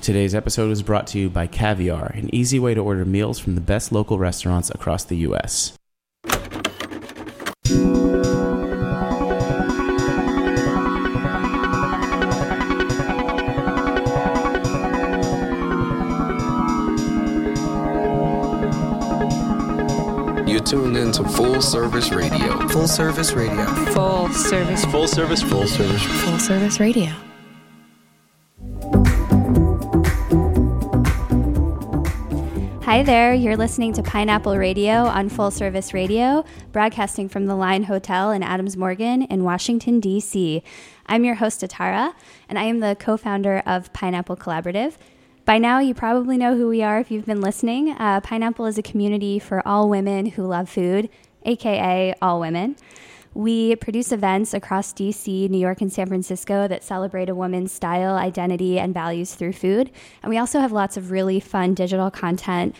Today's episode was brought to you by Caviar, an easy way to order meals from the best local restaurants across the U.S. You're tuned into Full Service Radio. Full Service Radio. Full Service. Full Service. Full Service. Full Service Radio. Hi there, you're listening to Pineapple Radio on Full Service Radio, broadcasting from the Line Hotel in Adams Morgan in Washington, D.C. I'm your host, Atara, and I am the co-founder of Pineapple Collaborative. By now, you probably know who we are if you've been listening. Pineapple is a community for all women who love food, aka all women. We produce events across DC, New York, and San Francisco that celebrate a woman's style, identity, and values through food. And we also have lots of really fun digital content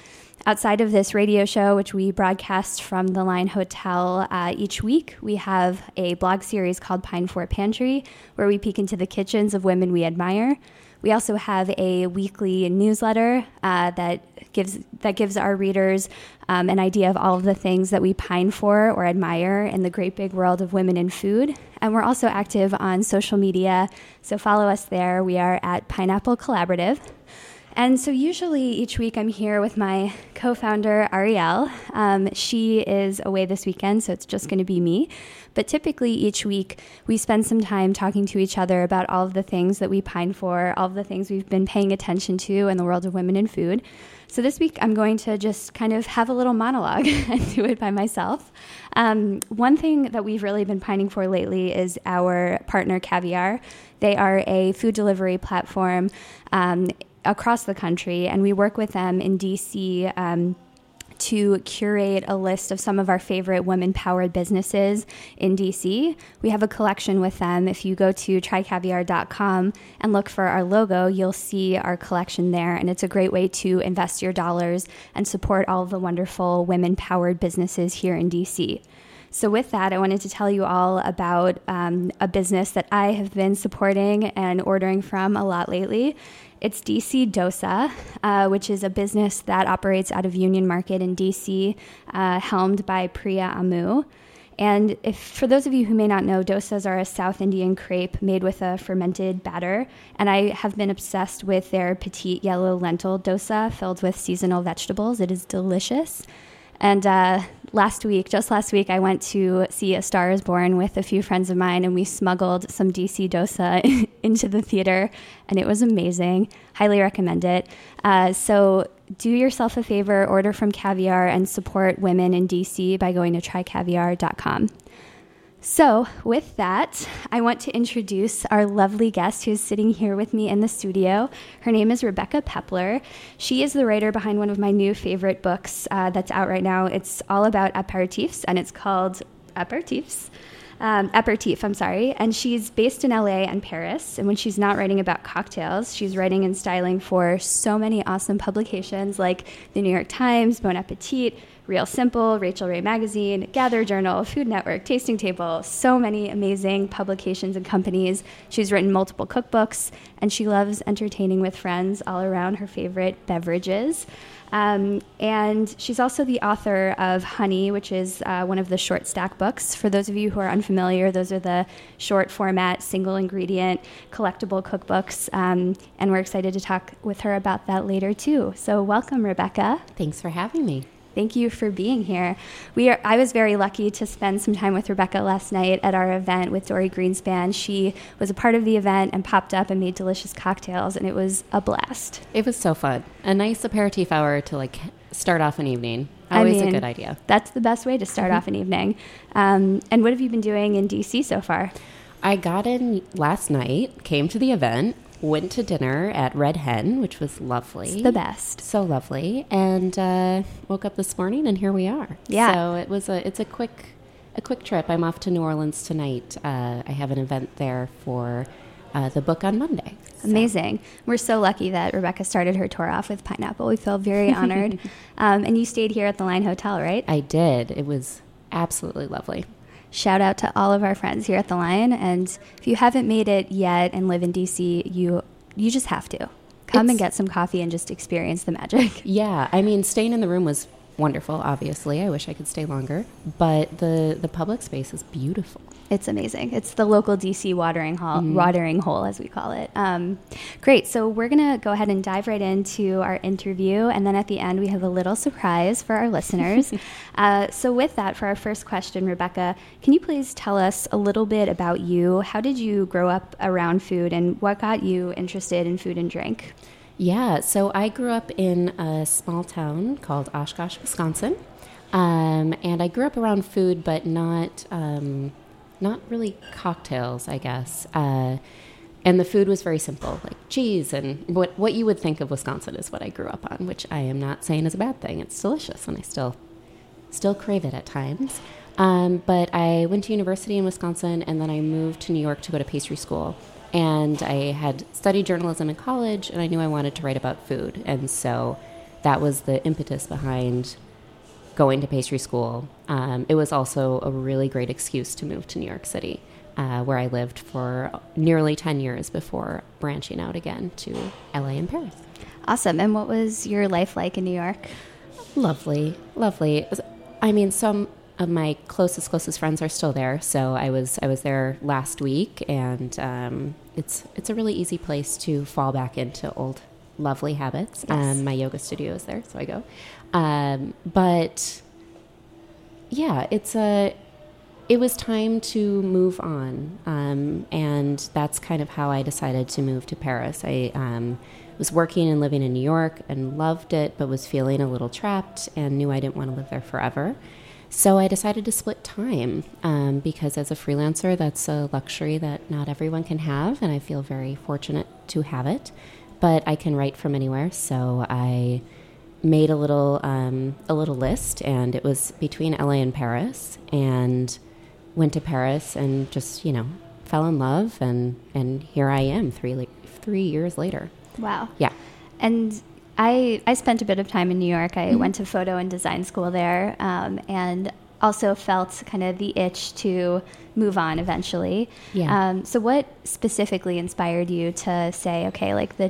outside of this radio show, which we broadcast from the Line Hotel each week. We have a blog series called Pine Fort Pantry, where we peek into the kitchens of women we admire. We also have a weekly newsletter that gives our readers an idea of all of the things that we pine for or admire in the great big world of women in food. And we're also active on social media, so follow us there. We are at Pineapple Collaborative. And so usually each week I'm here with my co-founder, Arielle. She is away this weekend, so it's just going to be me. But typically each week we spend some time talking to each other about all of the things that we pine for, all of the things we've been paying attention to in the world of women in food. So this week I'm going to just kind of have a little monologue and do it by myself. One thing that we've really been pining for lately is our partner, Caviar. They are a food delivery platform across the country, and we work with them in DC to curate a list of some of our favorite women-powered businesses in DC. We have a collection with them. If you go to trycaviar.com and look for our logo, you'll see our collection there, and it's a great way to invest your dollars and support all of the wonderful women-powered businesses here in DC. So with that, I wanted to tell you all about a business that I have been supporting and ordering from a lot lately. It's DC Dosa, which is a business that operates out of Union Market in DC, helmed by Priya Amu. And for those of you who may not know, dosas are a South Indian crepe made with a fermented batter. And I have been obsessed with their petite yellow lentil dosa filled with seasonal vegetables. It is delicious. And just last week, I went to see A Star is Born with a few friends of mine, and we smuggled some DC dosa into the theater, and it was amazing. Highly recommend it. So do yourself a favor, order from Caviar, and support women in DC by going to trycaviar.com. So with that, I want to introduce our lovely guest who's sitting here with me in the studio. Her name is Rebekah Peppler. She is the writer behind one of my new favorite books that's out right now. It's all about aperitifs, and it's called Aperitif. And she's based in LA and Paris. And when she's not writing about cocktails, she's writing and styling for so many awesome publications like the New York Times, Bon Appetit, Real Simple, Rachel Ray Magazine, Gather Journal, Food Network, Tasting Table, so many amazing publications and companies. She's written multiple cookbooks, and she loves entertaining with friends all around her favorite beverages. And she's also the author of Honey, which is one of the short stack books. For those of you who are unfamiliar, those are the short format, single ingredient, collectible cookbooks. And we're excited to talk with her about that later too. So welcome, Rebekah. Thanks for having me. Thank you for being here. I was very lucky to spend some time with Rebekah last night at our event with Dorie Greenspan. She was a part of the event and popped up and made delicious cocktails, and it was a blast. It was so fun. A nice aperitif hour to start off an evening. Always a good idea. That's the best way to start off an evening. And what have you been doing in D.C. so far? I got in last night, came to the event, went to dinner at Red Hen, which was lovely. It's the best. So lovely. And woke up this morning, and here we are. Yeah. So it's a quick trip. I'm off to New Orleans tonight. I have an event there for the book on Monday. So. Amazing. We're so lucky that Rebekah started her tour off with pineapple. We feel very honored. And you stayed here at the Line Hotel, right? I did. It was absolutely lovely. Shout out to all of our friends here at the Line. And if you haven't made it yet and live in DC, you just have to. Come and get some coffee and just experience the magic. Yeah. I mean, staying in the room was wonderful, obviously. I wish I could stay longer. But the public space is beautiful. It's amazing. It's the local DC watering hole, as we call it. Great. So we're going to go ahead and dive right into our interview. And then at the end, we have a little surprise for our listeners. So with that, for our first question, Rebekah, can you please tell us a little bit about you? How did you grow up around food and what got you interested in food and drink? Yeah. So I grew up in a small town called Oshkosh, Wisconsin. And I grew up around food, but not really cocktails, I guess. And the food was very simple, like cheese and what you would think of Wisconsin is what I grew up on, which I am not saying is a bad thing. It's delicious, and I still crave it at times. But I went to university in Wisconsin, and then I moved to New York to go to pastry school. And I had studied journalism in college, and I knew I wanted to write about food. And so that was the impetus behind going to pastry school. It was also a really great excuse to move to New York City, where I lived for nearly 10 years before branching out again to LA and Paris. Awesome. And what was your life like in New York? Lovely, lovely. I mean, some of my closest friends are still there. So I was there last week, and it's a really easy place to fall back into old lovely habits. Yes. My yoga studio is there, so I go. But yeah, it was time to move on. And that's kind of how I decided to move to Paris. I was working and living in New York and loved it, but was feeling a little trapped and knew I didn't want to live there forever. So I decided to split time, because as a freelancer, that's a luxury that not everyone can have. And I feel very fortunate to have it, but I can write from anywhere. So I made a little list, and it was between LA and Paris, and went to Paris and just, fell in love. And here I am three years later. Wow. Yeah. And I spent a bit of time in New York. I went to photo and design school there. And also felt kind of the itch to move on eventually. Yeah. So what specifically inspired you to say, okay, like the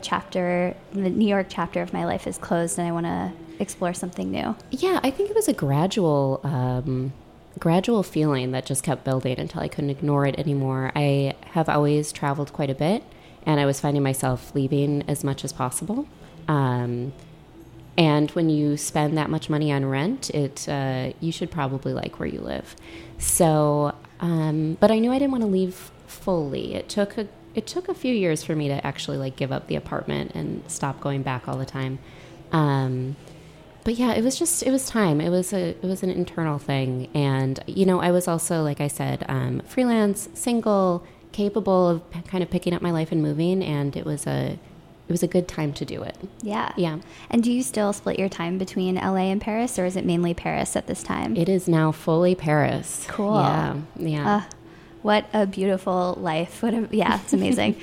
New York chapter of my life is closed and I want to explore something new? Yeah, I think it was a gradual feeling that just kept building until I couldn't ignore it anymore. I have always traveled quite a bit, and I was finding myself leaving as much as possible. And when you spend that much money on rent, you should probably like where you live. So, but I knew I didn't want to leave fully. It took a few years for me to actually like give up the apartment and stop going back all the time. But yeah, it was time. It was an internal thing. And, I was also, like I said, freelance, single, capable of kind of picking up my life and moving. And it was a good time to do it. Yeah. Yeah. And do you still split your time between LA and Paris, or is it mainly Paris at this time? It is now fully Paris. Cool. Yeah. Yeah. What a beautiful life. It's amazing.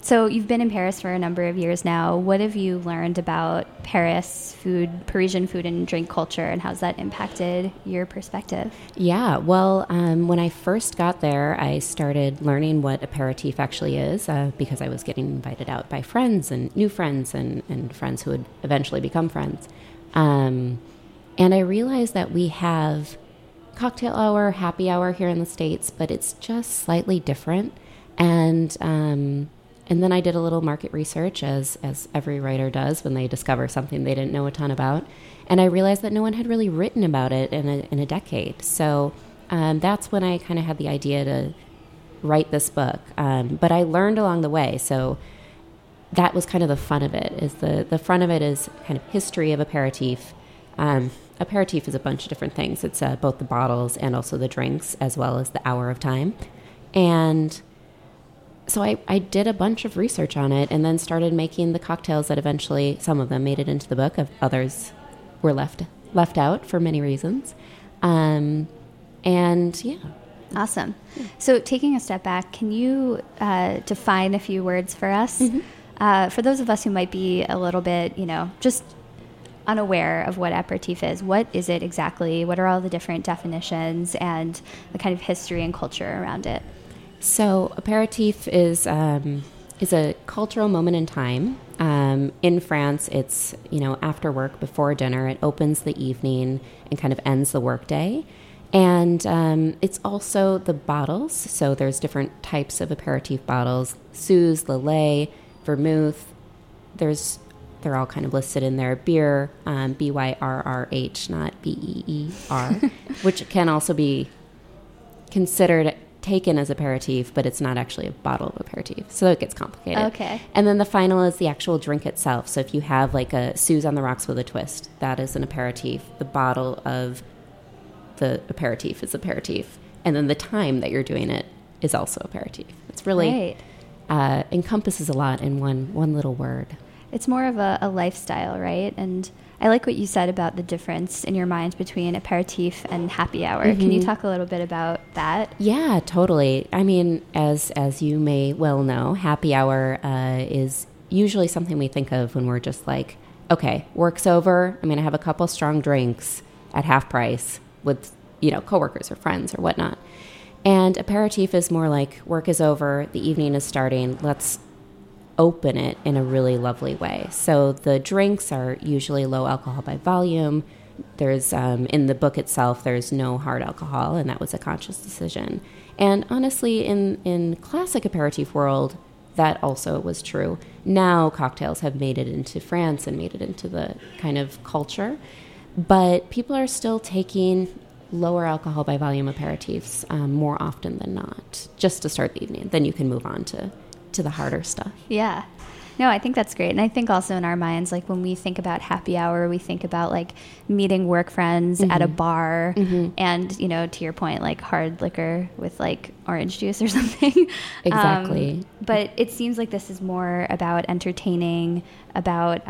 So you've been in Paris for a number of years now. What have you learned about Parisian food and drink culture, and how's that impacted your perspective? Yeah, well, when I first got there, I started learning what aperitif actually is, because I was getting invited out by friends and new friends and friends who would eventually become friends. And I realized that we have cocktail hour, happy hour here in the States, but it's just slightly different. And then I did a little market research, as every writer does when they discover something they didn't know a ton about. And I realized that no one had really written about it in a decade. So that's when I kind of had the idea to write this book. But I learned along the way. So that was kind of the fun of it. Is the fun of it is kind of history of aperitif. Aperitif is a bunch of different things. It's both the bottles and also the drinks, as well as the hour of time. And so I did a bunch of research on it, and then started making the cocktails that eventually, some of them made it into the book, others were left out for many reasons. And yeah. Awesome. Yeah. So taking a step back, can you define a few words for us? Mm-hmm. For those of us who might be a little bit, just unaware of what aperitif is, what is it exactly? What are all the different definitions and the kind of history and culture around it? So aperitif is is a cultural moment in time. In France, it's, you know, after work, before dinner. It opens the evening and kind of ends the workday. And it's also the bottles. So there's different types of aperitif bottles: Suze, Lillet, Vermouth. They're all kind of listed in there. Beer, BYRRH, not BEER, which can also be considered taken as aperitif, but it's not actually a bottle of aperitif. So it gets complicated. Okay. And then the final is the actual drink itself. So if you have like a Suze on the rocks with a twist, that is an aperitif. The bottle of the aperitif is aperitif. And then the time that you're doing it is also aperitif. It's really encompasses a lot in one little word. It's more of a lifestyle, right? And I like what you said about the difference in your mind between aperitif and happy hour. Mm-hmm. Can you talk a little bit about that? Yeah, totally. I mean, as you may well know, happy hour is usually something we think of when we're just like, okay, work's over. I'm going to have a couple strong drinks at half price with, you know, coworkers or friends or whatnot. And aperitif is more like work is over, the evening is starting, let's open it in a really lovely way. So the drinks are usually low alcohol by volume. There's in the book itself, there's no hard alcohol, and that was a conscious decision. And honestly, in classic aperitif world, that also was true. Now cocktails have made it into France and made it into the kind of culture, but people are still taking lower alcohol by volume aperitifs more often than not, just to start the evening. Then you can move on to the harder stuff. Yeah. No, I think that's great. And I think also in our minds, like when we think about happy hour, we think about like meeting work friends mm-hmm. at a bar mm-hmm. and, you know, to your point, like hard liquor with like orange juice or something. Exactly. But it seems like this is more about entertaining, about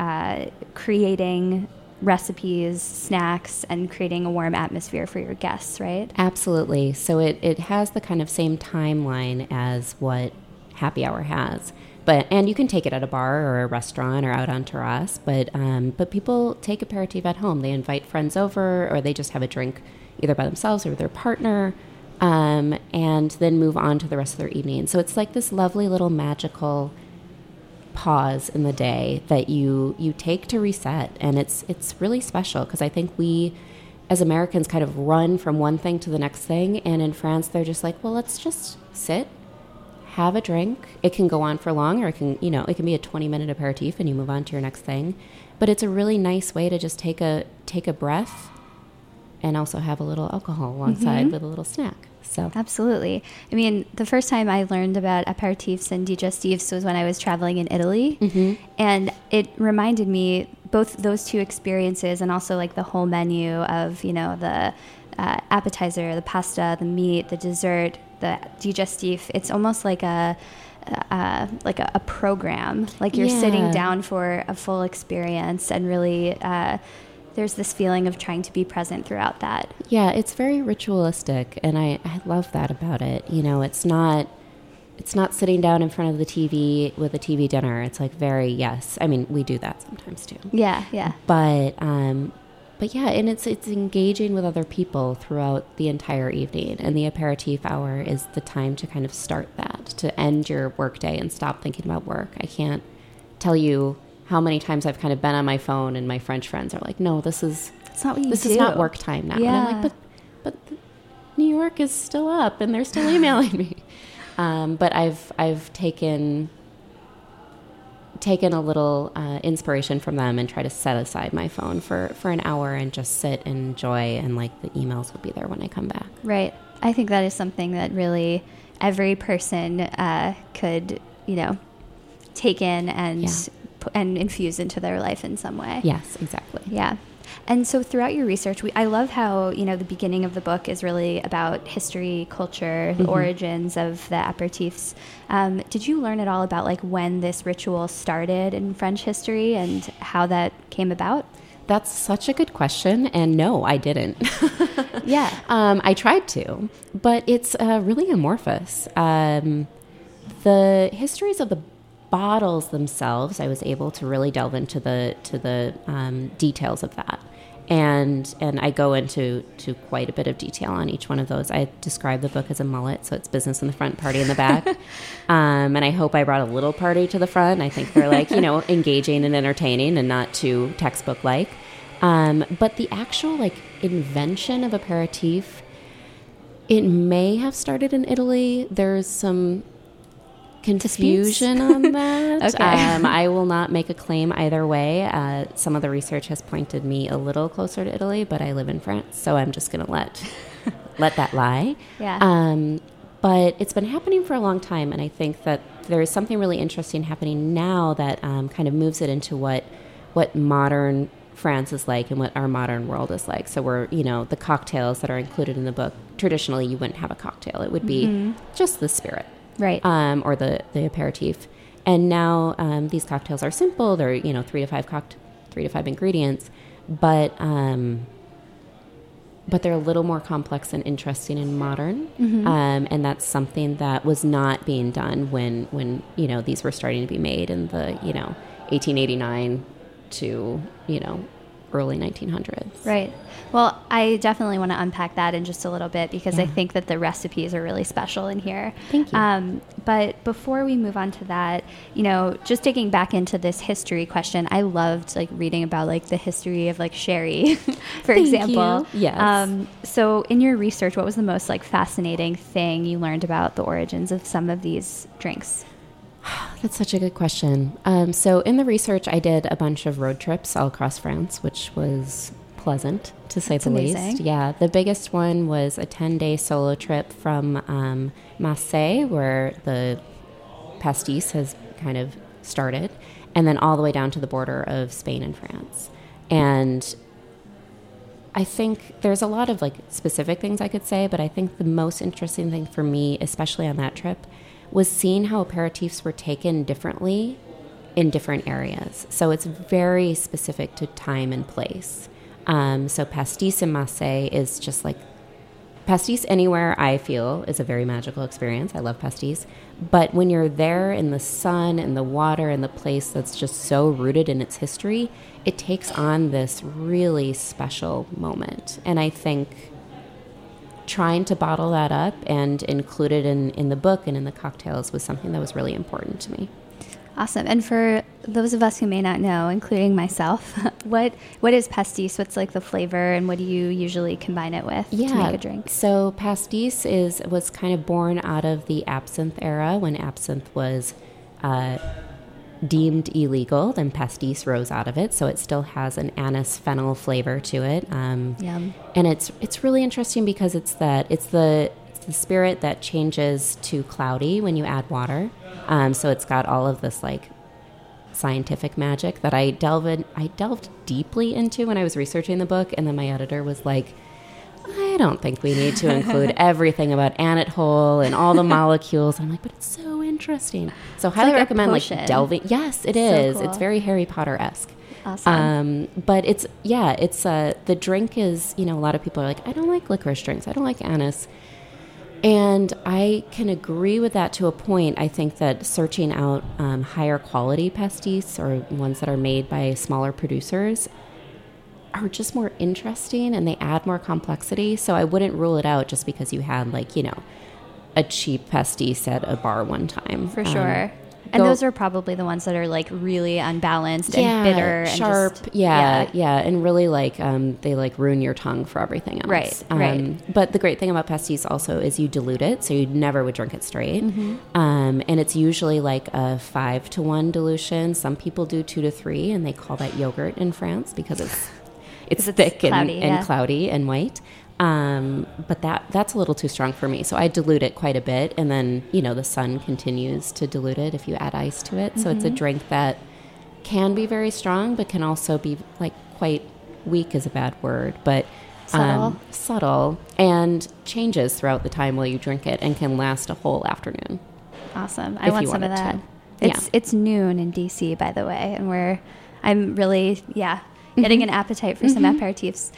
creating recipes, snacks, and creating a warm atmosphere for your guests, right? Absolutely. So it has the kind of same timeline as what happy hour has, and you can take it at a bar or a restaurant or out on terrace, but people take aperitif at home. They invite friends over, or they just have a drink either by themselves or with their partner, and then move on to the rest of their evening. So it's like this lovely little magical pause in the day that you take to reset, and it's really special because I think we as Americans kind of run from one thing to the next thing, and in France they're just like, well, let's just sit, have a drink. It can go on for long, or it can be a 20-minute aperitif and you move on to your next thing. But it's a really nice way to just take a breath and also have a little alcohol alongside mm-hmm. with a little snack. So absolutely. I mean, the first time I learned about aperitifs and digestifs was when I was traveling in Italy. Mm-hmm. And it reminded me, both those two experiences and also like the whole menu of, you know, the appetizer, the pasta, the meat, the dessert, the digestif. It's almost like a program, like you're sitting down for a full experience, and really there's this feeling of trying to be present throughout that. Yeah, it's very ritualistic, and I love that about it. You know, it's not sitting down in front of the TV with a TV dinner. It's like very, yes, I mean, we do that sometimes too. Yeah. But yeah, and it's engaging with other people throughout the entire evening. And the aperitif hour is the time to kind of start that, to end your workday and stop thinking about work. I can't tell you how many times I've kind of been on my phone and my French friends are like, no, this is not work time now. Yeah. And I'm like, but New York is still up and they're still emailing me. But I've taken a little inspiration from them and try to set aside my phone for an hour and just sit and enjoy, and like the emails will be there when I come back. Right. I think that is something that really every person could, you know, take in and infuse into their life in some way. Yes, exactly. Yeah. And so throughout your research, I love how, you know, the beginning of the book is really about history, culture, the mm-hmm. origins of the aperitifs. Did you learn at all about like when this ritual started in French history and how that came about? That's such a good question. And no, I didn't. Yeah. I tried to, but it's really amorphous. The histories of the bottles themselves, I was able to really delve into the details of that. And I go into quite a bit of detail on each one of those. I describe the book as a mullet, so it's business in the front, party in the back. And I hope I brought a little party to the front. I think they're like, you know, engaging and entertaining and not too textbook-like. But the actual like invention of aperitif, it may have started in Italy. There's some confusion on that. Okay. I will not make a claim either way. Some of the research has pointed me a little closer to Italy, but I live in France, so I'm just going to let that lie. Yeah. But it's been happening for a long time, and I think that there is something really interesting happening now that kind of moves it into what modern France is like and what our modern world is like. So we're, you know, the cocktails that are included in the book, traditionally you wouldn't have a cocktail. It would be just the spirit. Right. Or the aperitif. And now these cocktails are simple. They're, you know, 3 to 5 ingredients, but they're a little more complex and interesting and modern. Mm-hmm. And that's something that was not being done when, you know, these were starting to be made in the, you know, 1889 to, you know, early 1900s. Right. Well, I definitely want to unpack that in just a little bit because I think that the recipes are really special in here. Thank you. But before we move on to that, you know, just digging back into this history question, I loved like reading about like the history of like sherry, for example. You. Yes. So in your research, what was the most like fascinating thing you learned about the origins of some of these drinks? That's such a good question. So in the research, I did a bunch of road trips all across France, which was pleasant to say the least. Yeah. The biggest one was a 10-day solo trip from Marseille, where the pastis has kind of started, and then all the way down to the border of Spain and France. And I think there's a lot of like specific things I could say, but I think the most interesting thing for me, especially on that trip, was seeing how aperitifs were taken differently in different areas. So it's very specific to time and place. So pastis in Marseille is just like, pastis anywhere I feel is a very magical experience. I love pastis. But when you're there in the sun and the water and the place that's just so rooted in its history, it takes on this really special moment. And I think trying to bottle that up and include it in the book and in the cocktails was something that was really important to me. Awesome. And for those of us who may not know, including myself, what is pastis? What's like the flavor and what do you usually combine it with to make a drink? So pastis was kind of born out of the absinthe era when absinthe was deemed illegal. Then pastis rose out of it, so it still has an anise fennel flavor to it. Yum. And it's really interesting because it's the spirit that changes to cloudy when you add water. So it's got all of this like scientific magic that I delved deeply into when I was researching the book, and then my editor was like, I don't think we need to include everything about anethole and all the molecules. And I'm like, but it's so interesting. So highly recommend like delving. Yes, it is. So cool. It's very Harry Potter-esque. Awesome. But it's the drink is, you know, a lot of people are like, I don't like licorice drinks. I don't like anise. And I can agree with that to a point. I think that searching out higher quality pastis or ones that are made by smaller producers are just more interesting and they add more complexity. So I wouldn't rule it out just because you had like, you know, a cheap pastis at a bar one time. For sure. And those are probably the ones that are like really unbalanced and bitter. Sharp, and just, yeah. And really like they like ruin your tongue for everything else. Right, right. But the great thing about pastis also is you dilute it, so you never would drink it straight. Mm-hmm. And it's usually like a 5-to-1 dilution. Some people do 2-to-3, and they call that yogurt in France because it's thick cloudy, and cloudy and white. But that's a little too strong for me. So I dilute it quite a bit. And then, you know, the sun continues to dilute it if you add ice to it. Mm-hmm. So it's a drink that can be very strong, but can also be like quite weak is a bad word, but subtle and changes throughout the time while you drink it and can last a whole afternoon. Awesome. I want some of that. It's noon in DC, by the way. And I'm really, getting an appetite for some aperitifs.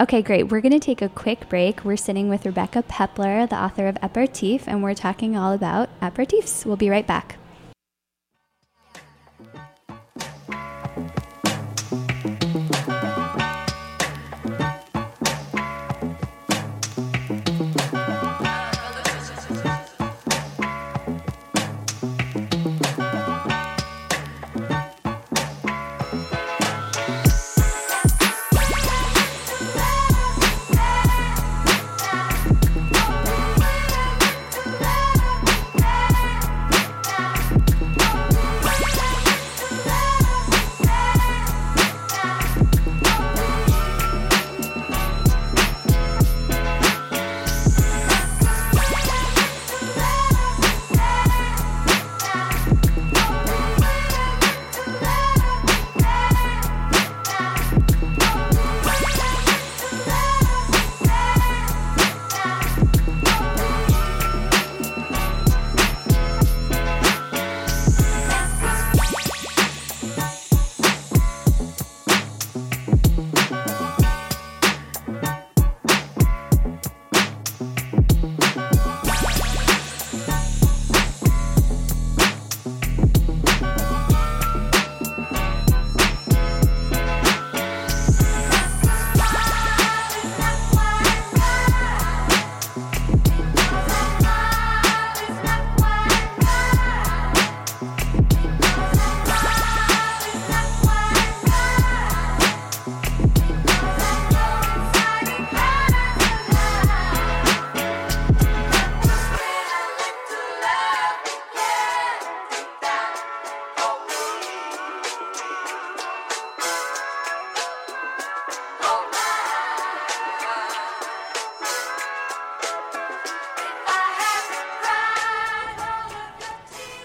Okay, great. We're going to take a quick break. We're sitting with Rebekah Peppler, the author of Aperitif, and we're talking all about aperitifs. We'll be right back.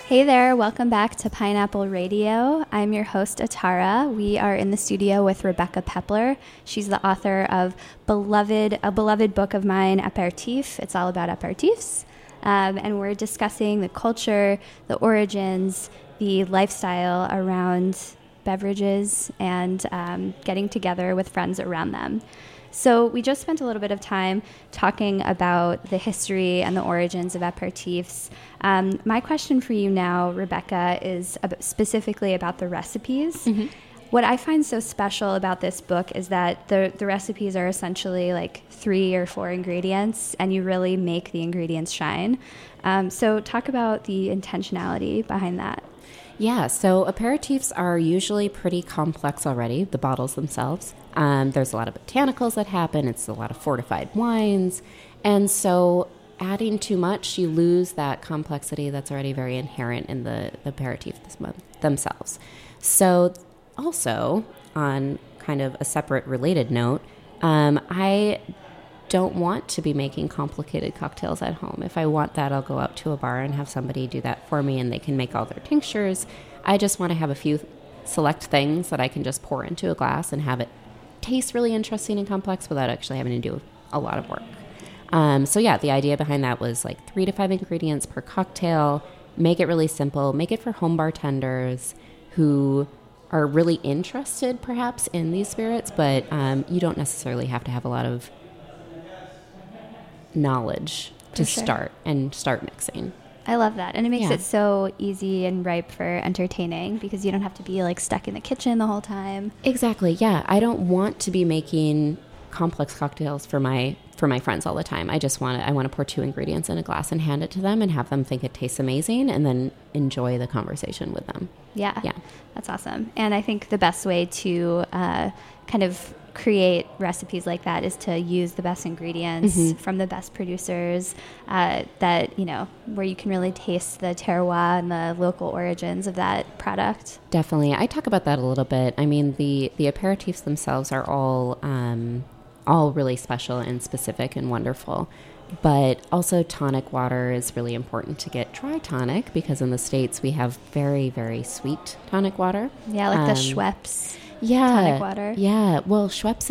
Hey there, welcome back to Pineapple Radio. I'm your host, Atara. We are in the studio with Rebekah Peppler. She's the author of a beloved book of mine, Aperitif. It's all about aperitifs. And we're discussing the culture, the origins, the lifestyle around beverages and getting together with friends around them. So we just spent a little bit of time talking about the history and the origins of aperitifs. My question for you now, Rebekah, is specifically about the recipes. Mm-hmm. What I find so special about this book is that the recipes are essentially like 3 or 4 ingredients, and you really make the ingredients shine. So talk about the intentionality behind that. Yeah, so aperitifs are usually pretty complex already, the bottles themselves. There's a lot of botanicals that happen. It's a lot of fortified wines. And so adding too much, you lose that complexity that's already very inherent in the aperitif themselves. So also, on kind of a separate related note, I don't want to be making complicated cocktails at home. If I want that, I'll go out to a bar and have somebody do that for me, and they can make all their tinctures. I just want to have a few select things that I can just pour into a glass and have it taste really interesting and complex without actually having to do a lot of work. So yeah, the idea behind that was like 3 to 5 ingredients per cocktail, make it really simple, make it for home bartenders who are really interested perhaps in these spirits, but you don't necessarily have to have a lot of knowledge to start mixing. I love that. And it makes it so easy and ripe for entertaining because you don't have to be like stuck in the kitchen the whole time. Exactly. Yeah. I don't want to be making complex cocktails for my friends all the time. I want to pour 2 ingredients in a glass and hand it to them and have them think it tastes amazing and then enjoy the conversation with them. Yeah. Yeah. That's awesome. And I think the best way to kind of create recipes like that is to use the best ingredients from the best producers that, you know, where you can really taste the terroir and the local origins of that product. Definitely. I talk about that a little bit. I mean, the aperitifs themselves are all really special and specific and wonderful, but also tonic water is really important to get dry tonic because in the States we have very, very sweet tonic water. Yeah, like the Schweppes. Yeah, tonic water. Yeah. Well, Schweppes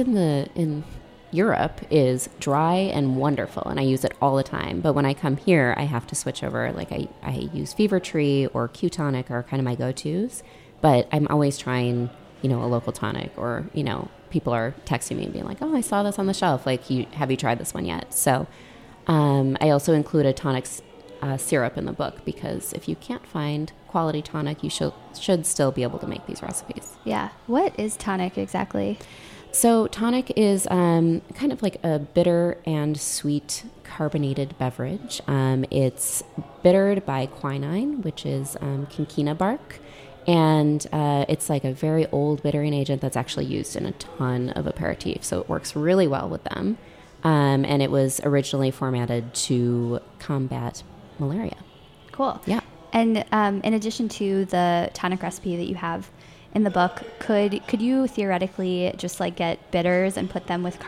in Europe is dry and wonderful, and I use it all the time. But when I come here, I have to switch over. Like I use Fever Tree or Q Tonic are kind of my go-tos, but I'm always trying, you know, a local tonic or, you know, people are texting me and being like, oh, I saw this on the shelf. Like, have you tried this one yet? So I also include a tonic syrup in the book because if you can't find quality tonic, you should still be able to make these recipes. Yeah. What is tonic exactly? So tonic is kind of like a bitter and sweet carbonated beverage. It's bittered by quinine, which is cinchona bark. And it's like a very old bittering agent that's actually used in a ton of aperitifs. So it works really well with them. And it was originally formatted to combat malaria. Cool. Yeah. And in addition to the tonic recipe that you have in the book, could you theoretically just like get bitters and put them with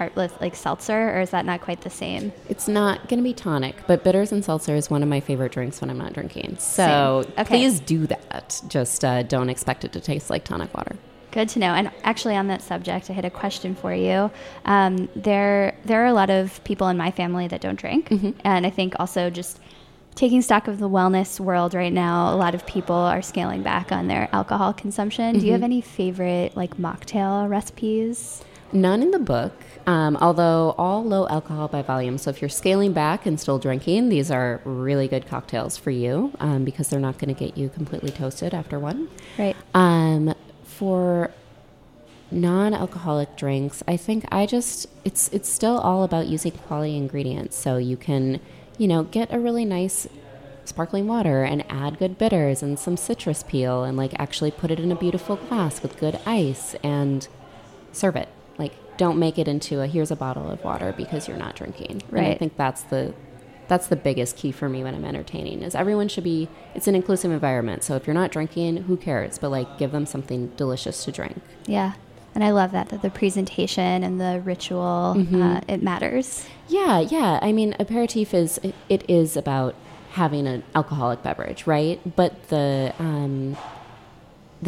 like seltzer, or is that not quite the same? It's not going to be tonic, but bitters and seltzer is one of my favorite drinks when I'm not drinking. So Please do that. Just don't expect it to taste like tonic water. Good to know. And actually on that subject, I had a question for you. There are a lot of people in my family that don't drink. Mm-hmm. And I think also just taking stock of the wellness world right now, a lot of people are scaling back on their alcohol consumption. Mm-hmm. Do you have any favorite like mocktail recipes? None in the book, although all low alcohol by volume. So if you're scaling back and still drinking, these are really good cocktails for you because they're not going to get you completely toasted after one. Right. For non-alcoholic drinks, I think it's still all about using quality ingredients. So you can, you know, get a really nice sparkling water and add good bitters and some citrus peel and like actually put it in a beautiful glass with good ice and serve it. Like don't make it into here's a bottle of water because you're not drinking. Right. And I think that's the biggest key for me when I'm entertaining is everyone should be, it's an inclusive environment. So if you're not drinking, who cares? But like give them something delicious to drink. Yeah. And I love that the presentation and the ritual, it matters. Yeah. Yeah. I mean, aperitif is about having an alcoholic beverage, right? But the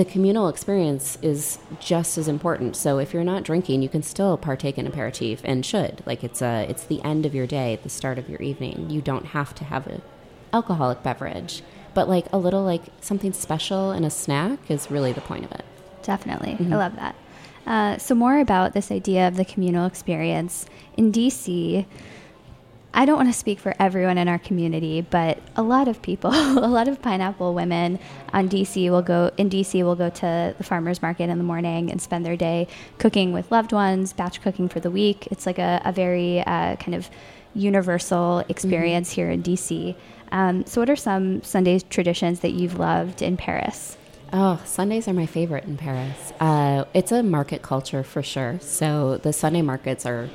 communal experience is just as important. So if you're not drinking, you can still partake in aperitif and should. Like it's the end of your day, the start of your evening. You don't have to have an alcoholic beverage. But like a little like something special and a snack is really the point of it. Definitely. Mm-hmm. I love that. So more about this idea of the communal experience. In DC, I don't want to speak for everyone in our community, but a lot of people, a lot of pineapple women in DC will go to the farmer's market in the morning and spend their day cooking with loved ones, batch cooking for the week. It's like a very kind of universal experience mm-hmm. here in DC. So what are some Sunday traditions that you've loved in Paris? Oh, Sundays are my favorite in Paris. It's a market culture for sure. So the Sunday markets are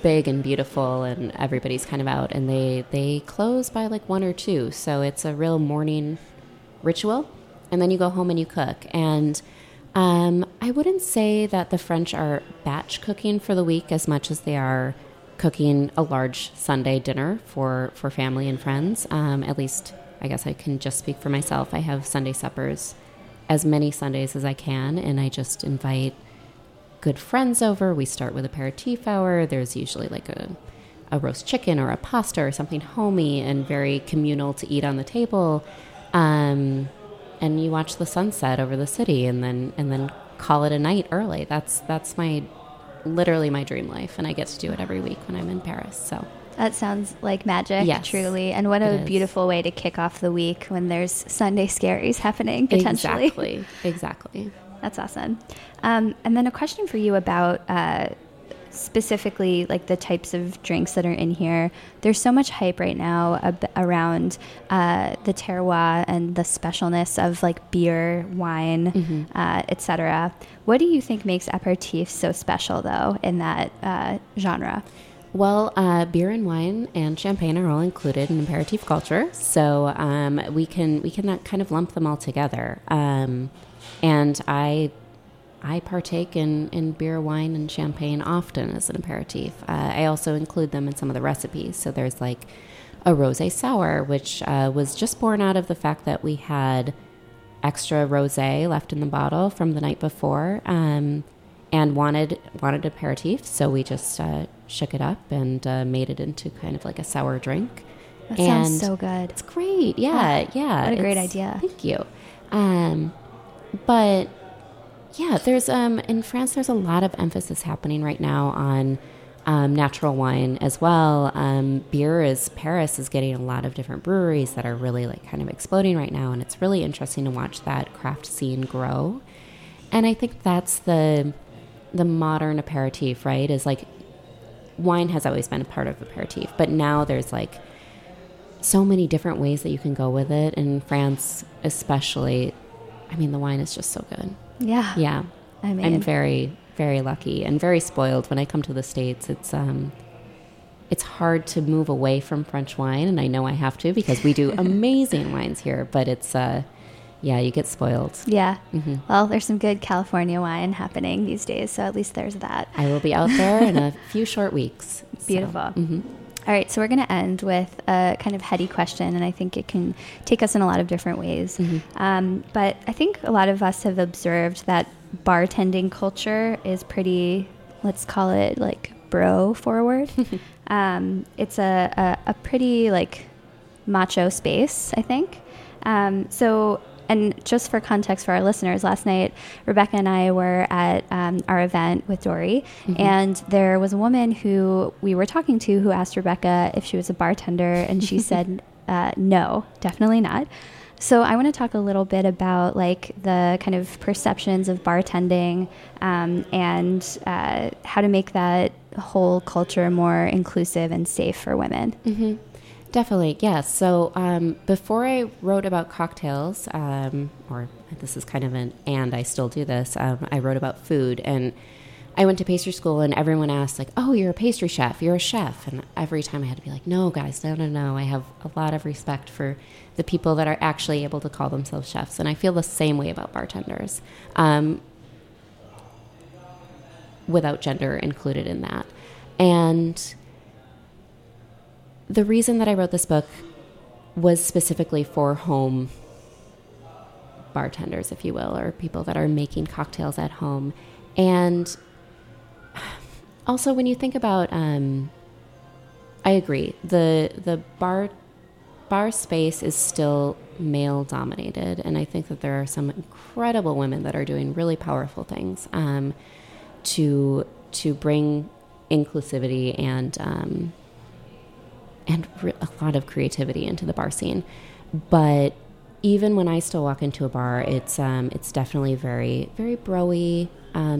big and beautiful and everybody's kind of out and they close by like 1 or 2. So it's a real morning ritual and then you go home and you cook. And I wouldn't say that the French are batch cooking for the week as much as they are cooking a large Sunday dinner for family and friends. At least I guess I can just speak for myself. I have Sunday suppers as many Sundays as I can, and I just invite good friends over. We start with aperitif hour. There's usually like a roast chicken or a pasta or something homey and very communal to eat on the table. And you watch the sunset over the city and then call it a night early. That's literally my dream life, and I get to do it every week when I'm in Paris. So that sounds like magic, yes, truly. And what a beautiful way to kick off the week when there's Sunday scaries happening, potentially. Exactly. That's awesome. And then a question for you about specifically like the types of drinks that are in here. There's so much hype right now around the terroir and the specialness of like beer, wine, mm-hmm. Etc. What do you think makes aperitif so special though in that genre? Well, beer and wine and champagne are all included in aperitif culture, so we can kind of lump them all together. And I partake in beer, wine, and champagne often as an aperitif. I also include them in some of the recipes. So there's like a rosé sour, which was just born out of the fact that we had extra rosé left in the bottle from the night before, and wanted aperitif, so we just shook it up and made it into kind of like a sour drink. That sounds so good. It's great. Yeah. What a great idea. Thank you. But yeah, there's in France there's a lot of emphasis happening right now on natural wine as well. Paris is getting a lot of different breweries that are really like kind of exploding right now, and it's really interesting to watch that craft scene grow. And I think that's the modern aperitif, right? Is like wine has always been a part of aperitif, but now there's like so many different ways that you can go with it. In France especially, I mean, the wine is just so good. Yeah. I mean, I'm very, very lucky and very spoiled. When I come to the States, it's hard to move away from French wine, and I know I have to because we do amazing wines here, but it's yeah, you get spoiled. Yeah. Mm-hmm. Well, there's some good California wine happening these days, so at least there's that. I will be out there in a few short weeks. Beautiful. So, mm-hmm. All right, so we're going to end with a kind of heady question, and I think it can take us in a lot of different ways. Mm-hmm. But I think a lot of us have observed that bartending culture is pretty, let's call it like bro forward. It's a pretty like macho space, I think. And just for context for our listeners, last night, Rebekah and I were at our event with Dorie, mm-hmm. and there was a woman who we were talking to who asked Rebekah if she was a bartender, and she said, no, definitely not. So I want to talk a little bit about like the kind of perceptions of bartending and how to make that whole culture more inclusive and safe for women. Mm-hmm. Definitely, yes. So before I wrote about cocktails, or this is kind of and I still do this, I wrote about food. And I went to pastry school and everyone asked like, oh, you're a pastry chef, you're a chef. And every time I had to be like, no, guys, no. I have a lot of respect for the people that are actually able to call themselves chefs. And I feel the same way about bartenders, without gender included in that. And the reason that I wrote this book was specifically for home bartenders, if you will, or people that are making cocktails at home. And also, when you think about, I agree, the bar space is still male dominated, and I think that there are some incredible women that are doing really powerful things to bring inclusivity and a lot of creativity into the bar scene. But even when I still walk into a bar, it's definitely very, very bro-y,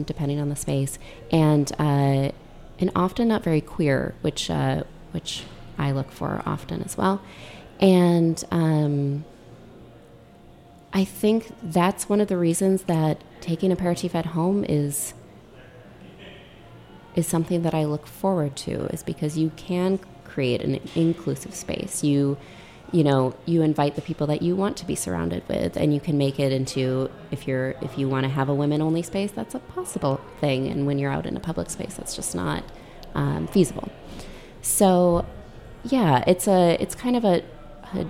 depending on the space, and often not very queer, which I look for often as well. And I think that's one of the reasons that taking aperitif at home is something that I look forward to, is because you can create an inclusive space. You invite the people that you want to be surrounded with, and you can make it into, if you want to have a women-only space, that's a possible thing. And when you're out in a public space, that's just not feasible. So, yeah, it's kind of a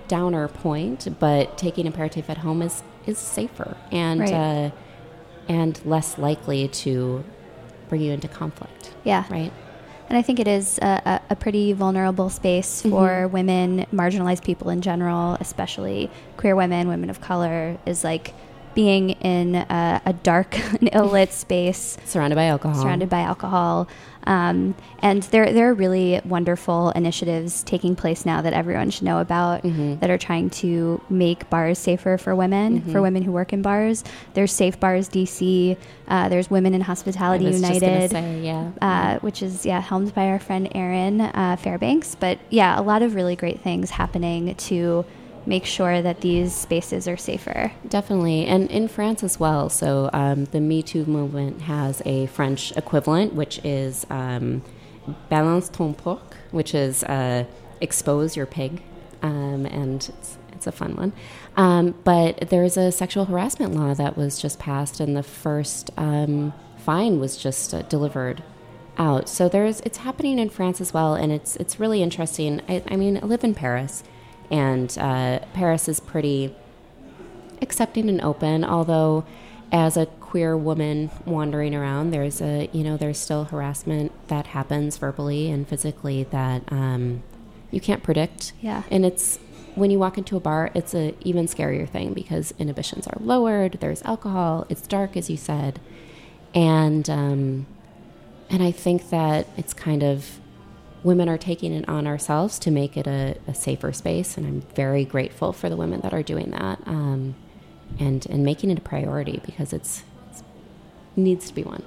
downer point, but taking aperitif at home is safer and right. And less likely to bring you into conflict. Yeah. Right. And I think it is a pretty vulnerable space for mm-hmm. women, marginalized people in general, especially queer women, women of color, is like being in a dark, ill-lit space. Surrounded by alcohol. And there are really wonderful initiatives taking place now that everyone should know about mm-hmm. that are trying to make bars safer for women, mm-hmm. for women who work in bars. There's Safe Bars DC. There's Women in Hospitality United, which is helmed by our friend Erin Fairbanks. But yeah, a lot of really great things happening to make sure that these spaces are safer. Definitely. And in France as well. So the Me Too movement has a French equivalent, which is balance ton porc, which is expose your pig. And it's a fun one. But there is a sexual harassment law that was just passed, and the first fine was just delivered out. So it's happening in France as well, and it's really interesting. I mean, I live in Paris, and Paris is pretty accepting and open, although as a queer woman wandering around, there's still harassment that happens verbally and physically that you can't predict. Yeah. And it's when you walk into a bar, it's an even scarier thing because inhibitions are lowered, there's alcohol, it's dark, as you said. And I think that it's kind of women are taking it on ourselves to make it a safer space, and I'm very grateful for the women that are doing that and making it a priority because it needs to be one.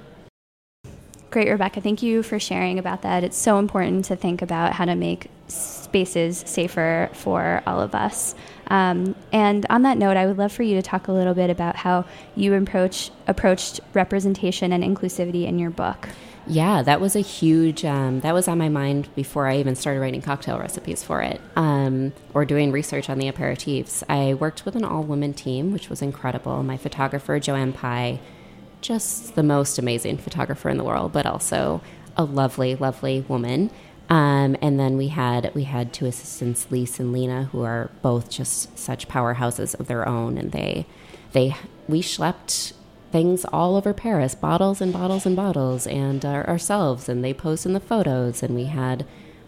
Great, Rebekah. Thank you for sharing about that. It's so important to think about how to make spaces safer for all of us. And on that note, I would love for you to talk a little bit about how you approached representation and inclusivity in your book. Yeah, that was a huge, that was on my mind before I even started writing cocktail recipes for it, or doing research on the aperitifs. I worked with an all-woman team, which was incredible. My photographer, Joanne Pye, just the most amazing photographer in the world, but also a lovely, lovely woman. And then we had two assistants, Lise and Lena, who are both just such powerhouses of their own. And we schlepped things all over Paris, bottles and bottles and bottles, and ourselves, and they posed in the photos. And we had,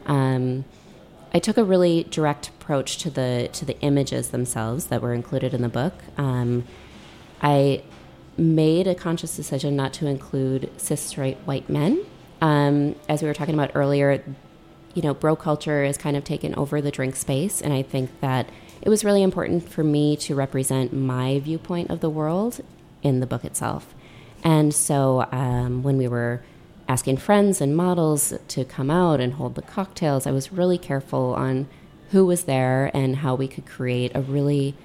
I took a really direct approach to the images themselves that were included in the book. I made a conscious decision not to include cis straight white men. As we were talking about earlier, bro culture has kind of taken over the drink space, and I think that it was really important for me to represent my viewpoint of the world in the book itself. And so when we were asking friends and models to come out and hold the cocktails, I was really careful on who was there and how we could create a really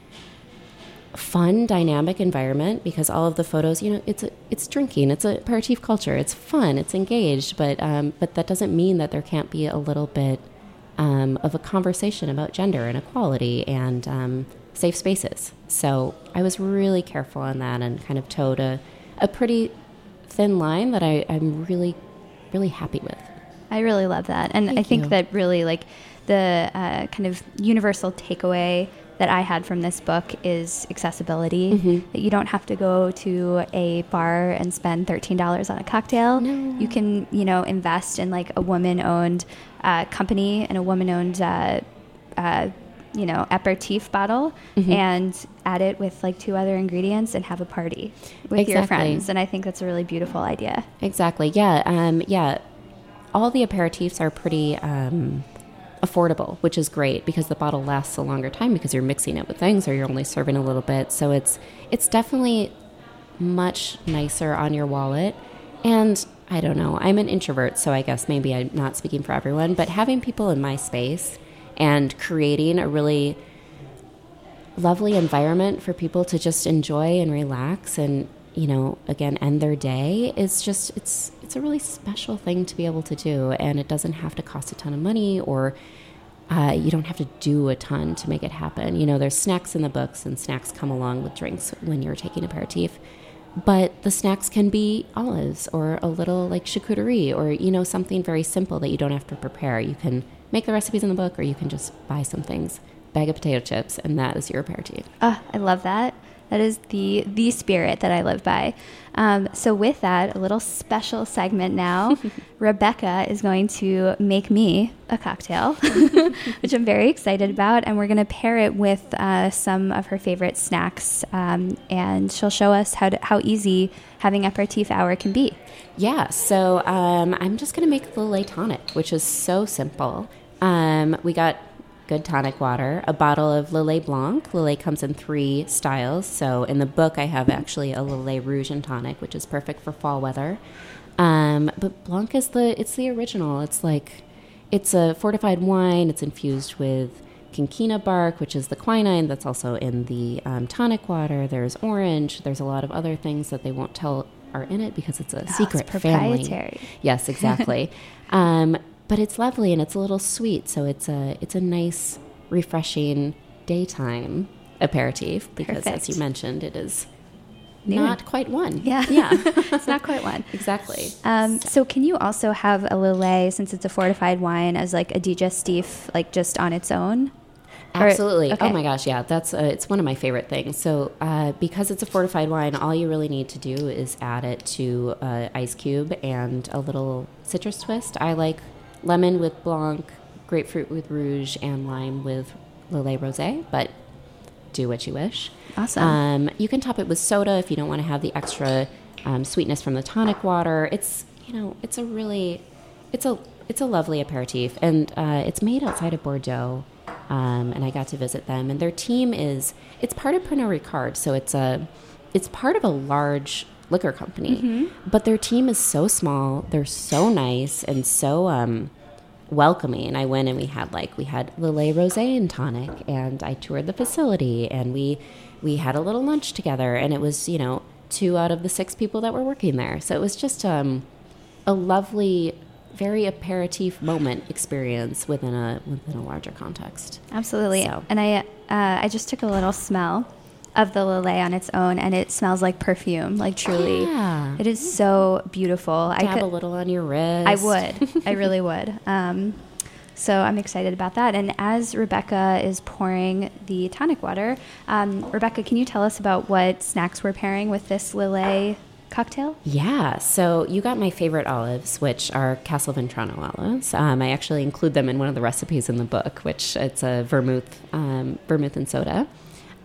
fun, dynamic environment, because all of the photos, it's drinking, it's an aperitif culture, it's fun, it's engaged, but that doesn't mean that there can't be a little bit of a conversation about gender and equality and safe spaces. So I was really careful on that and kind of towed a pretty thin line that I'm really, really happy with. I really love that. And I think that really, like, the kind of universal takeaway that I had from this book is accessibility. Mm-hmm. That you don't have to go to a bar and spend $13 on a cocktail. No. You can, you know, invest in like a woman-owned company and a woman-owned, you know, aperitif bottle, mm-hmm. and add it with like 2 other ingredients and have a party with exactly. your friends. And I think that's a really beautiful idea. Exactly. Yeah. Yeah. All the aperitifs are pretty affordable, which is great because the bottle lasts a longer time because you're mixing it with things or you're only serving a little bit. So it's definitely much nicer on your wallet. And I don't know, I'm an introvert, so I guess maybe I'm not speaking for everyone, but having people in my space and creating a really lovely environment for people to just enjoy and relax and, you know, again, end their day is just, it's a really special thing to be able to do. And it doesn't have to cost a ton of money, or you don't have to do a ton to make it happen. You know, there's snacks in the books, and snacks come along with drinks when you're taking aperitif. But the snacks can be olives or a little like charcuterie or, you know, something very simple that you don't have to prepare. You can make the recipes in the book, or you can just buy some things, bag of potato chips, and that is your aperitif. Oh, I love that. That is the spirit that I live by. So with that, a little special segment now. Rebekah is going to make me a cocktail, which I'm very excited about. And we're going to pair it with some of her favorite snacks. And she'll show us how easy having aperitif hour can be. Yeah, so I'm just going to make Lillet Tonic, which is so simple. We got good tonic water, a bottle of Lillet Blanc. Lillet comes in 3 styles. So in the book, I have actually a Lillet Rouge and Tonic, which is perfect for fall weather. But Blanc is the original. It's a fortified wine. It's infused with quinquina bark, which is the quinine that's also in the tonic water. There's orange. There's a lot of other things that they won't tell are in it because it's a secret family. Proprietary. Yes, exactly. But it's lovely, and it's a little sweet, so it's a nice, refreshing daytime aperitif because, perfect. As you mentioned, it is not quite one. Yeah. It's not quite one. Exactly. So can you also have a Lillet, since it's a fortified wine, as like a digestif, like just on its own? Absolutely. Okay. Oh my gosh, yeah. It's one of my favorite things. So because it's a fortified wine, all you really need to do is add it to ice cube and a little citrus twist. I like lemon with Blanc, grapefruit with Rouge, and lime with Lillet Rosé, but do what you wish. Awesome. You can top it with soda if you don't want to have the extra sweetness from the tonic water. It's a lovely aperitif, and it's made outside of Bordeaux, and I got to visit them, and their team it's part of Pernod Ricard, so it's part of a large liquor company, mm-hmm. but their team is so small. They're so nice and so welcoming. And I went and we had Lillet Rosé and Tonic, and I toured the facility, and we had a little lunch together, and it was, you know, 2 out of the 6 people that were working there. So it was just a lovely, very aperitif moment experience within a larger context. Absolutely. So. And I just took a little smell of the Lillet on its own, and it smells like perfume, like truly. Yeah. It is so beautiful. Dab a little on your wrist. I would. I really would. So I'm excited about that. And as Rebekah is pouring the tonic water, Rebekah, can you tell us about what snacks we're pairing with this Lillet cocktail? Yeah. So you got my favorite olives, which are Castelvetrano olives. I actually include them in one of the recipes in the book, which it's a vermouth and soda.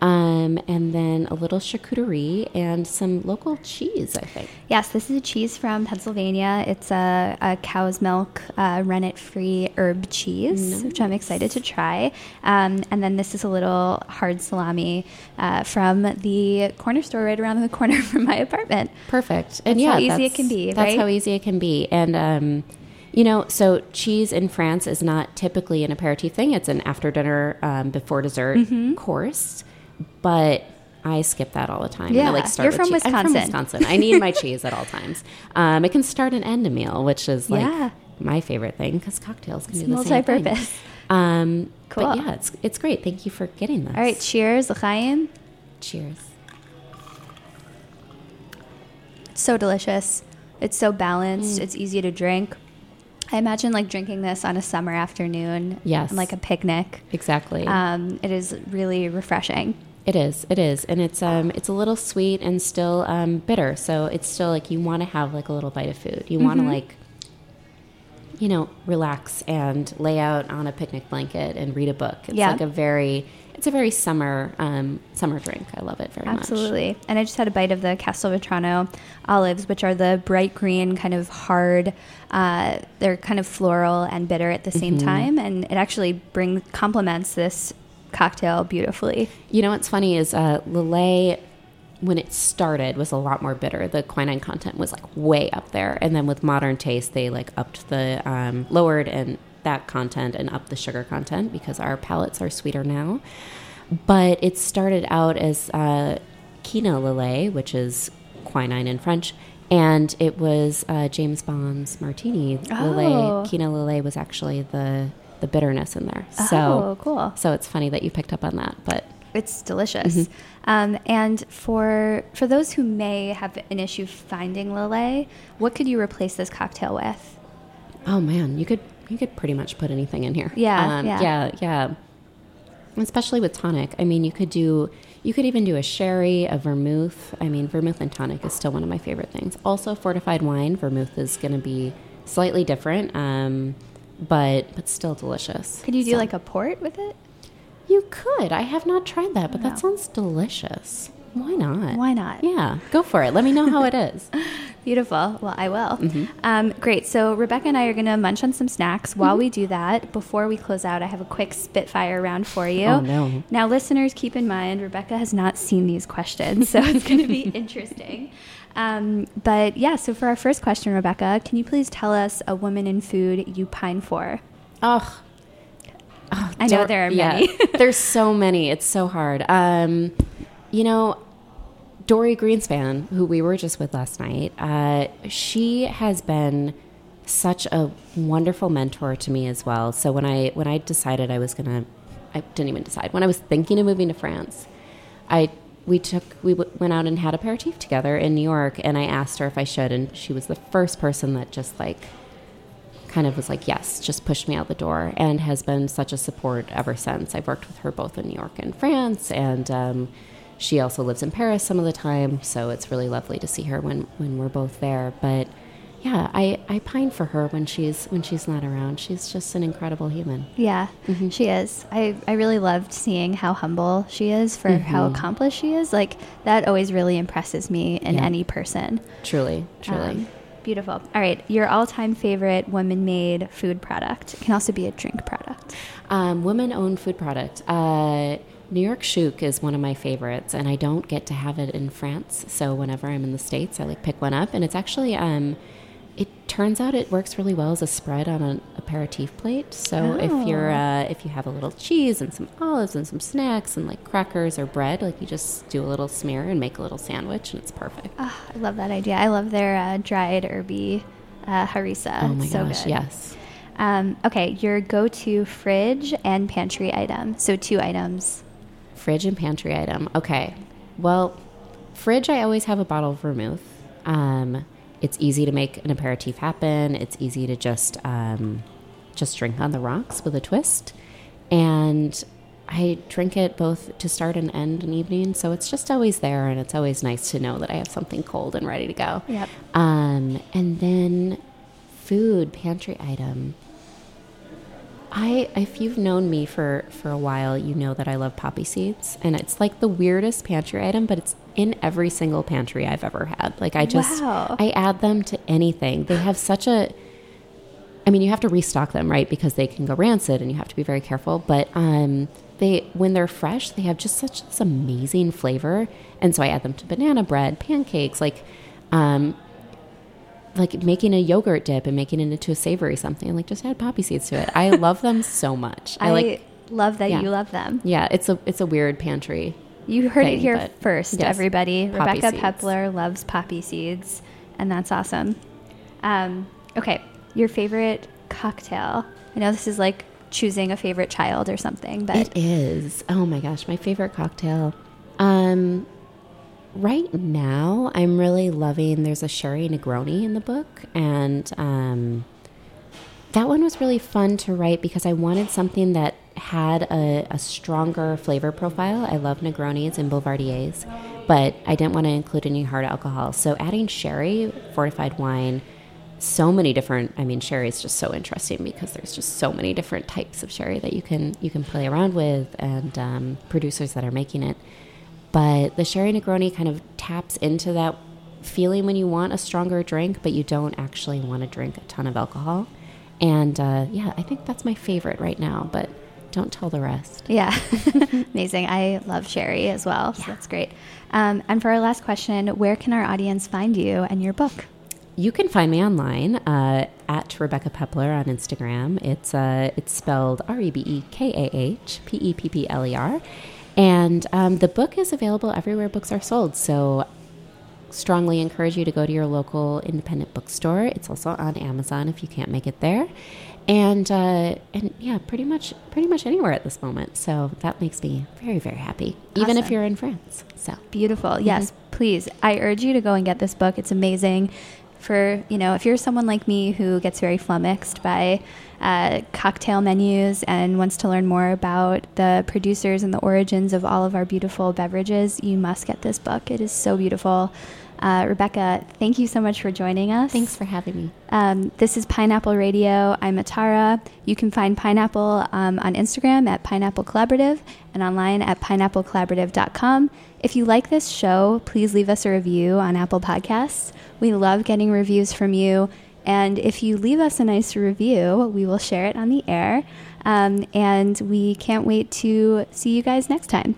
And then a little charcuterie and some local cheese, I think. Yes, this is a cheese from Pennsylvania. It's a cow's milk, rennet-free herb cheese, nice. Which I'm excited to try. And then this is a little hard salami from the corner store right around the corner from my apartment. Perfect. And that's how easy it can be, right? That's how easy it can be. And, you know, so cheese in France is not typically an aperitif thing. It's an after-dinner, before dessert mm-hmm. course. But I skip that all the time. Yeah, I you're from Wisconsin. I'm from Wisconsin. I need my cheese at all times. It can start and end a meal, which is like my favorite thing, because cocktails can do the same thing. Multi-purpose. Cool. But yeah, it's great. Thank you for getting this. All right, cheers, l'chaim. Cheers. It's so delicious. It's so balanced. It's easy to drink. I imagine like drinking this on a summer afternoon. Yes. On, like, a picnic. Exactly. It is really refreshing. It is. And it's a little sweet and still bitter. So it's still like you want to have like a little bite of food. You want to like, you know, relax and lay out on a picnic blanket and read a book. It's like it's a very summer drink. I love it very much. Absolutely. And I just had a bite of the Castelvetrano olives, which are the bright green, kind of hard, they're kind of floral and bitter at the same time. And it actually complements this cocktail beautifully. You know, what's funny is Lillet, when it started, was a lot more bitter. The quinine content was like way up there. And then with modern taste, they like upped the, lowered and that content and upped the sugar content because our palates are sweeter now. But it started out as Kina Lillet, which is quinine in French. And it was James Bond's martini. Oh. Lillet, Kina Lillet was actually the bitterness in there. So, cool. So it's funny that you picked up on that, but it's delicious. And for those who may have an issue finding Lillet, what could you replace this cocktail with? Oh man, you could pretty much put anything in here. Yeah. Especially with tonic. I mean, you could even do a sherry, a vermouth. I mean, vermouth and tonic is still one of my favorite things. Also fortified wine. Vermouth is going to be slightly different. But still delicious. Could you do like a port with it? You could. I have not tried that, but that sounds delicious. Why not? Yeah, go for it. Let me know how it is. Beautiful. Well, I will. Great. So Rebekah and I are going to munch on some snacks. While we do that, before we close out, I have a quick spitfire round for you. Oh, no. Now, listeners, keep in mind, Rebekah has not seen these questions, so it's going to be interesting. But yeah, so for our first question, Rebekah, can you please tell us a woman in food you pine for? Oh, I know there are many. There's so many. It's so hard. You know, Dorie Greenspan, who we were just with last night, she has been such a wonderful mentor to me as well. So When I was thinking of moving to France, we went out and had aperitif together in New York, and I asked her if I should, and she was the first person that just like kind of was like, yes, just pushed me out the door, and has been such a support ever since. I've worked with her both in New York and France, and she also lives in Paris some of the time, so it's really lovely to see her when we're both there. But yeah, I pine for her when she's not around. She's just an incredible human. Yeah, she is. I really loved seeing how humble she is for how accomplished she is. Like, that always really impresses me in any person. Truly. Beautiful. All right, your all-time favorite woman-made food product. It can also be a drink product. Woman-owned food product. New York chouk is one of my favorites, and I don't get to have it in France. So whenever I'm in the States, I like pick one up, and it's actually it turns out it works really well as a spread on an aperitif plate. So if you have a little cheese and some olives and some snacks and like crackers or bread, like you just do a little smear and make a little sandwich, and it's perfect. Oh, I love that idea. I love their dried herby harissa. Oh my gosh, good. Yes. Okay, your go-to fridge and pantry item. So 2 items. Fridge and pantry item. Okay. Well, fridge, I always have a bottle of vermouth. It's easy to make an aperitif happen. It's easy to just drink on the rocks with a twist. And I drink it both to start and end an evening. So it's just always there, and it's always nice to know that I have something cold and ready to go. Yep. And then food, pantry item. If you've known me for a while, you know that I love poppy seeds, and it's like the weirdest pantry item, but it's in every single pantry I've ever had. Like, I add them to anything. They have such a, I mean, you have to restock them, right? Because they can go rancid and you have to be very careful, but, when they're fresh, they have just such this amazing flavor. And so I add them to banana bread, pancakes, like making a yogurt dip and making it into a savory something, like just add poppy seeds to it. I love them so much. I love that you love them. Yeah, it's a weird pantry. You heard it here first, everybody. Rebekah Peppler loves poppy seeds, and that's awesome. Okay, your favorite cocktail. I know this is like choosing a favorite child or something, but it is. Oh my gosh, my favorite cocktail. Right now, I'm really loving, there's a Sherry Negroni in the book, and That one was really fun to write because I wanted something that had a stronger flavor profile. I love Negronis and Boulevardiers, but I didn't want to include any hard alcohol. So adding sherry, fortified wine, so many different, I mean, sherry is just so interesting because there's just so many different types of sherry that you can play around with, and producers that are making it. But the Sherry Negroni kind of taps into that feeling when you want a stronger drink, but you don't actually want to drink a ton of alcohol. And I think that's my favorite right now, but don't tell the rest. Yeah. Amazing. I love sherry as well. Yeah. So that's great. And for our last question, where can our audience find you and your book? You can find me online at Rebekah Peppler on Instagram. It's spelled REBEKAH PEPPLER. And the book is available everywhere books are sold. So strongly encourage you to go to your local independent bookstore. It's also on Amazon if you can't make it there. And pretty much anywhere at this moment. So that makes me very, very happy, even if you're in France. So beautiful. Mm-hmm. Yes, please. I urge you to go and get this book. It's amazing. For, if you're someone like me who gets very flummoxed by cocktail menus and wants to learn more about the producers and the origins of all of our beautiful beverages, you must get this book. It is so beautiful. Rebekah, thank you so much for joining us. Thanks for having me. This is Pineapple Radio. I'm Atara. You can find Pineapple on Instagram at Pineapple Collaborative and online at pineapplecollaborative.com. If you like this show, please leave us a review on Apple Podcasts. We love getting reviews from you. And if you leave us a nice review, we will share it on the air. And we can't wait to see you guys next time.